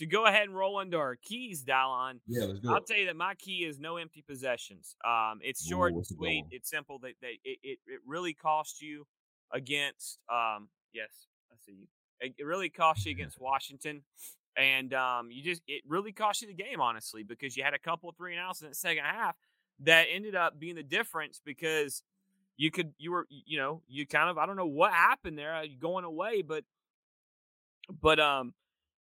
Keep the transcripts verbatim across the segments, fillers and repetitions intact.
To go ahead and roll into our keys, Dylan, yeah, let's do I'll it. tell you that my key is no empty possessions. Um, it's short Ooh, and sweet. It's simple. They, they, it, it, it really cost you against um, – yes, I see you. It, it really cost you against Washington. And um, you just it really cost you the game, honestly, because you had a couple of three and outs in the second half that ended up being the difference because you could – you were – you know, you kind of – I don't know what happened there going away, but – but um.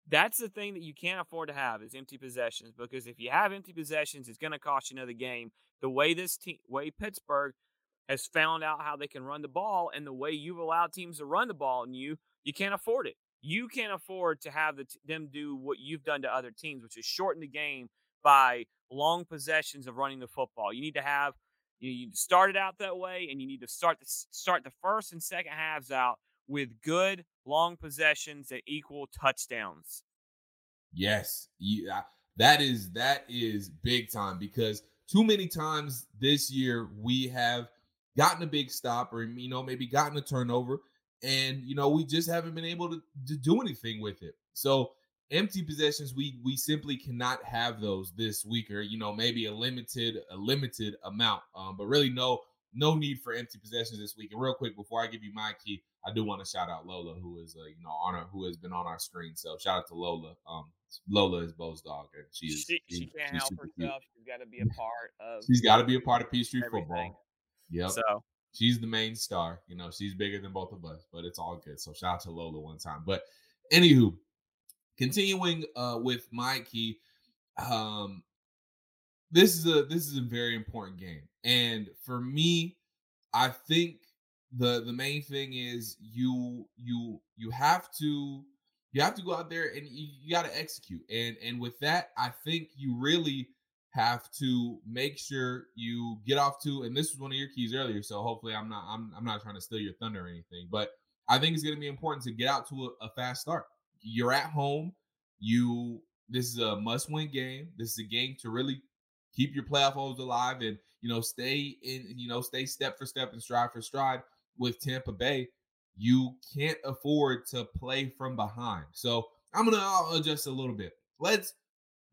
That's the thing that you can't afford to have is empty possessions, because if you have empty possessions, it's going to cost you another game. The way this team, way Pittsburgh has found out how they can run the ball, and the way you've allowed teams to run the ball on you, you can't afford it. You can't afford to have the t- them do what you've done to other teams, which is shorten the game by long possessions of running the football. You need to have you, know, you start it out that way, and you need to start the, start the first and second halves out with good long possessions that equal touchdowns. Yes, you, uh, that is that is big time, because too many times this year we have gotten a big stop, or you know maybe gotten a turnover, and you know we just haven't been able to, to do anything with it. So empty possessions, we we simply cannot have those this week, or you know maybe a limited a limited amount, um, but really no. No need for empty possessions this week. And real quick, before I give you my key, I do want to shout out Lola, who is, uh, you know, on our, who has been on our screen. So shout out to Lola. Um, Lola is Bo's dog, and she is, she, she, she can't help herself. She's got to be a part of. She's got to be a part of P Street Football. Yep. So she's the main star. You know, she's bigger than both of us, but it's all good. So shout out to Lola one time. But anywho, continuing uh, with my key, um, this is a this is a very important game. And for me, I think the the main thing is you you you have to you have to go out there and you, you got to execute. And and with that, I think you really have to make sure you get off to. And this was one of your keys earlier, so hopefully I'm not I'm I'm not trying to steal your thunder or anything. But I think it's going to be important to get out to a, a fast start. You're at home. You this is a must-win game. This is a game to really keep your playoff hopes alive, and you know stay in. You know stay step for step and stride for stride with Tampa Bay. You can't afford to play from behind. So I'm gonna I'll adjust a little bit. Let's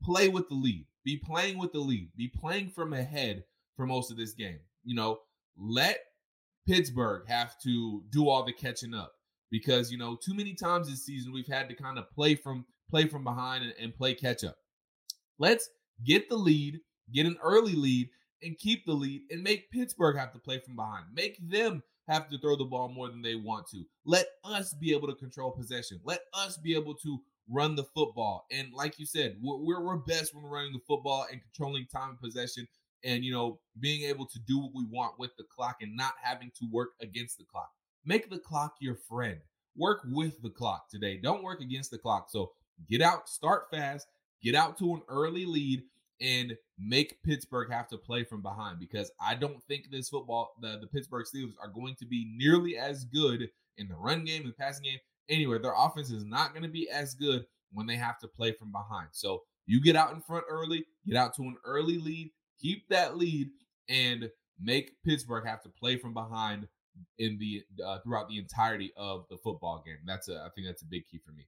play with the lead. Be playing with the lead. Be playing from ahead for most of this game. You know, let Pittsburgh have to do all the catching up, because you know too many times this season we've had to kind of play from play from behind and, and play catch up. Let's get the lead. Get an early lead and keep the lead, and make Pittsburgh have to play from behind. Make them have to throw the ball more than they want to. Let us be able to control possession. Let us be able to run the football. And like you said, we're, we're best when we're running the football and controlling time and possession, and, you know, being able to do what we want with the clock and not having to work against the clock. Make the clock your friend. Work with the clock today. Don't work against the clock. So get out, start fast, get out to an early lead, and make Pittsburgh have to play from behind, because I don't think this football, the, the Pittsburgh Steelers are going to be nearly as good in the run game, the passing game. Anyway, their offense is not going to be as good when they have to play from behind. So you get out in front early, get out to an early lead, keep that lead, and make Pittsburgh have to play from behind in the uh, throughout the entirety of the football game. That's a, I think that's a big key for me.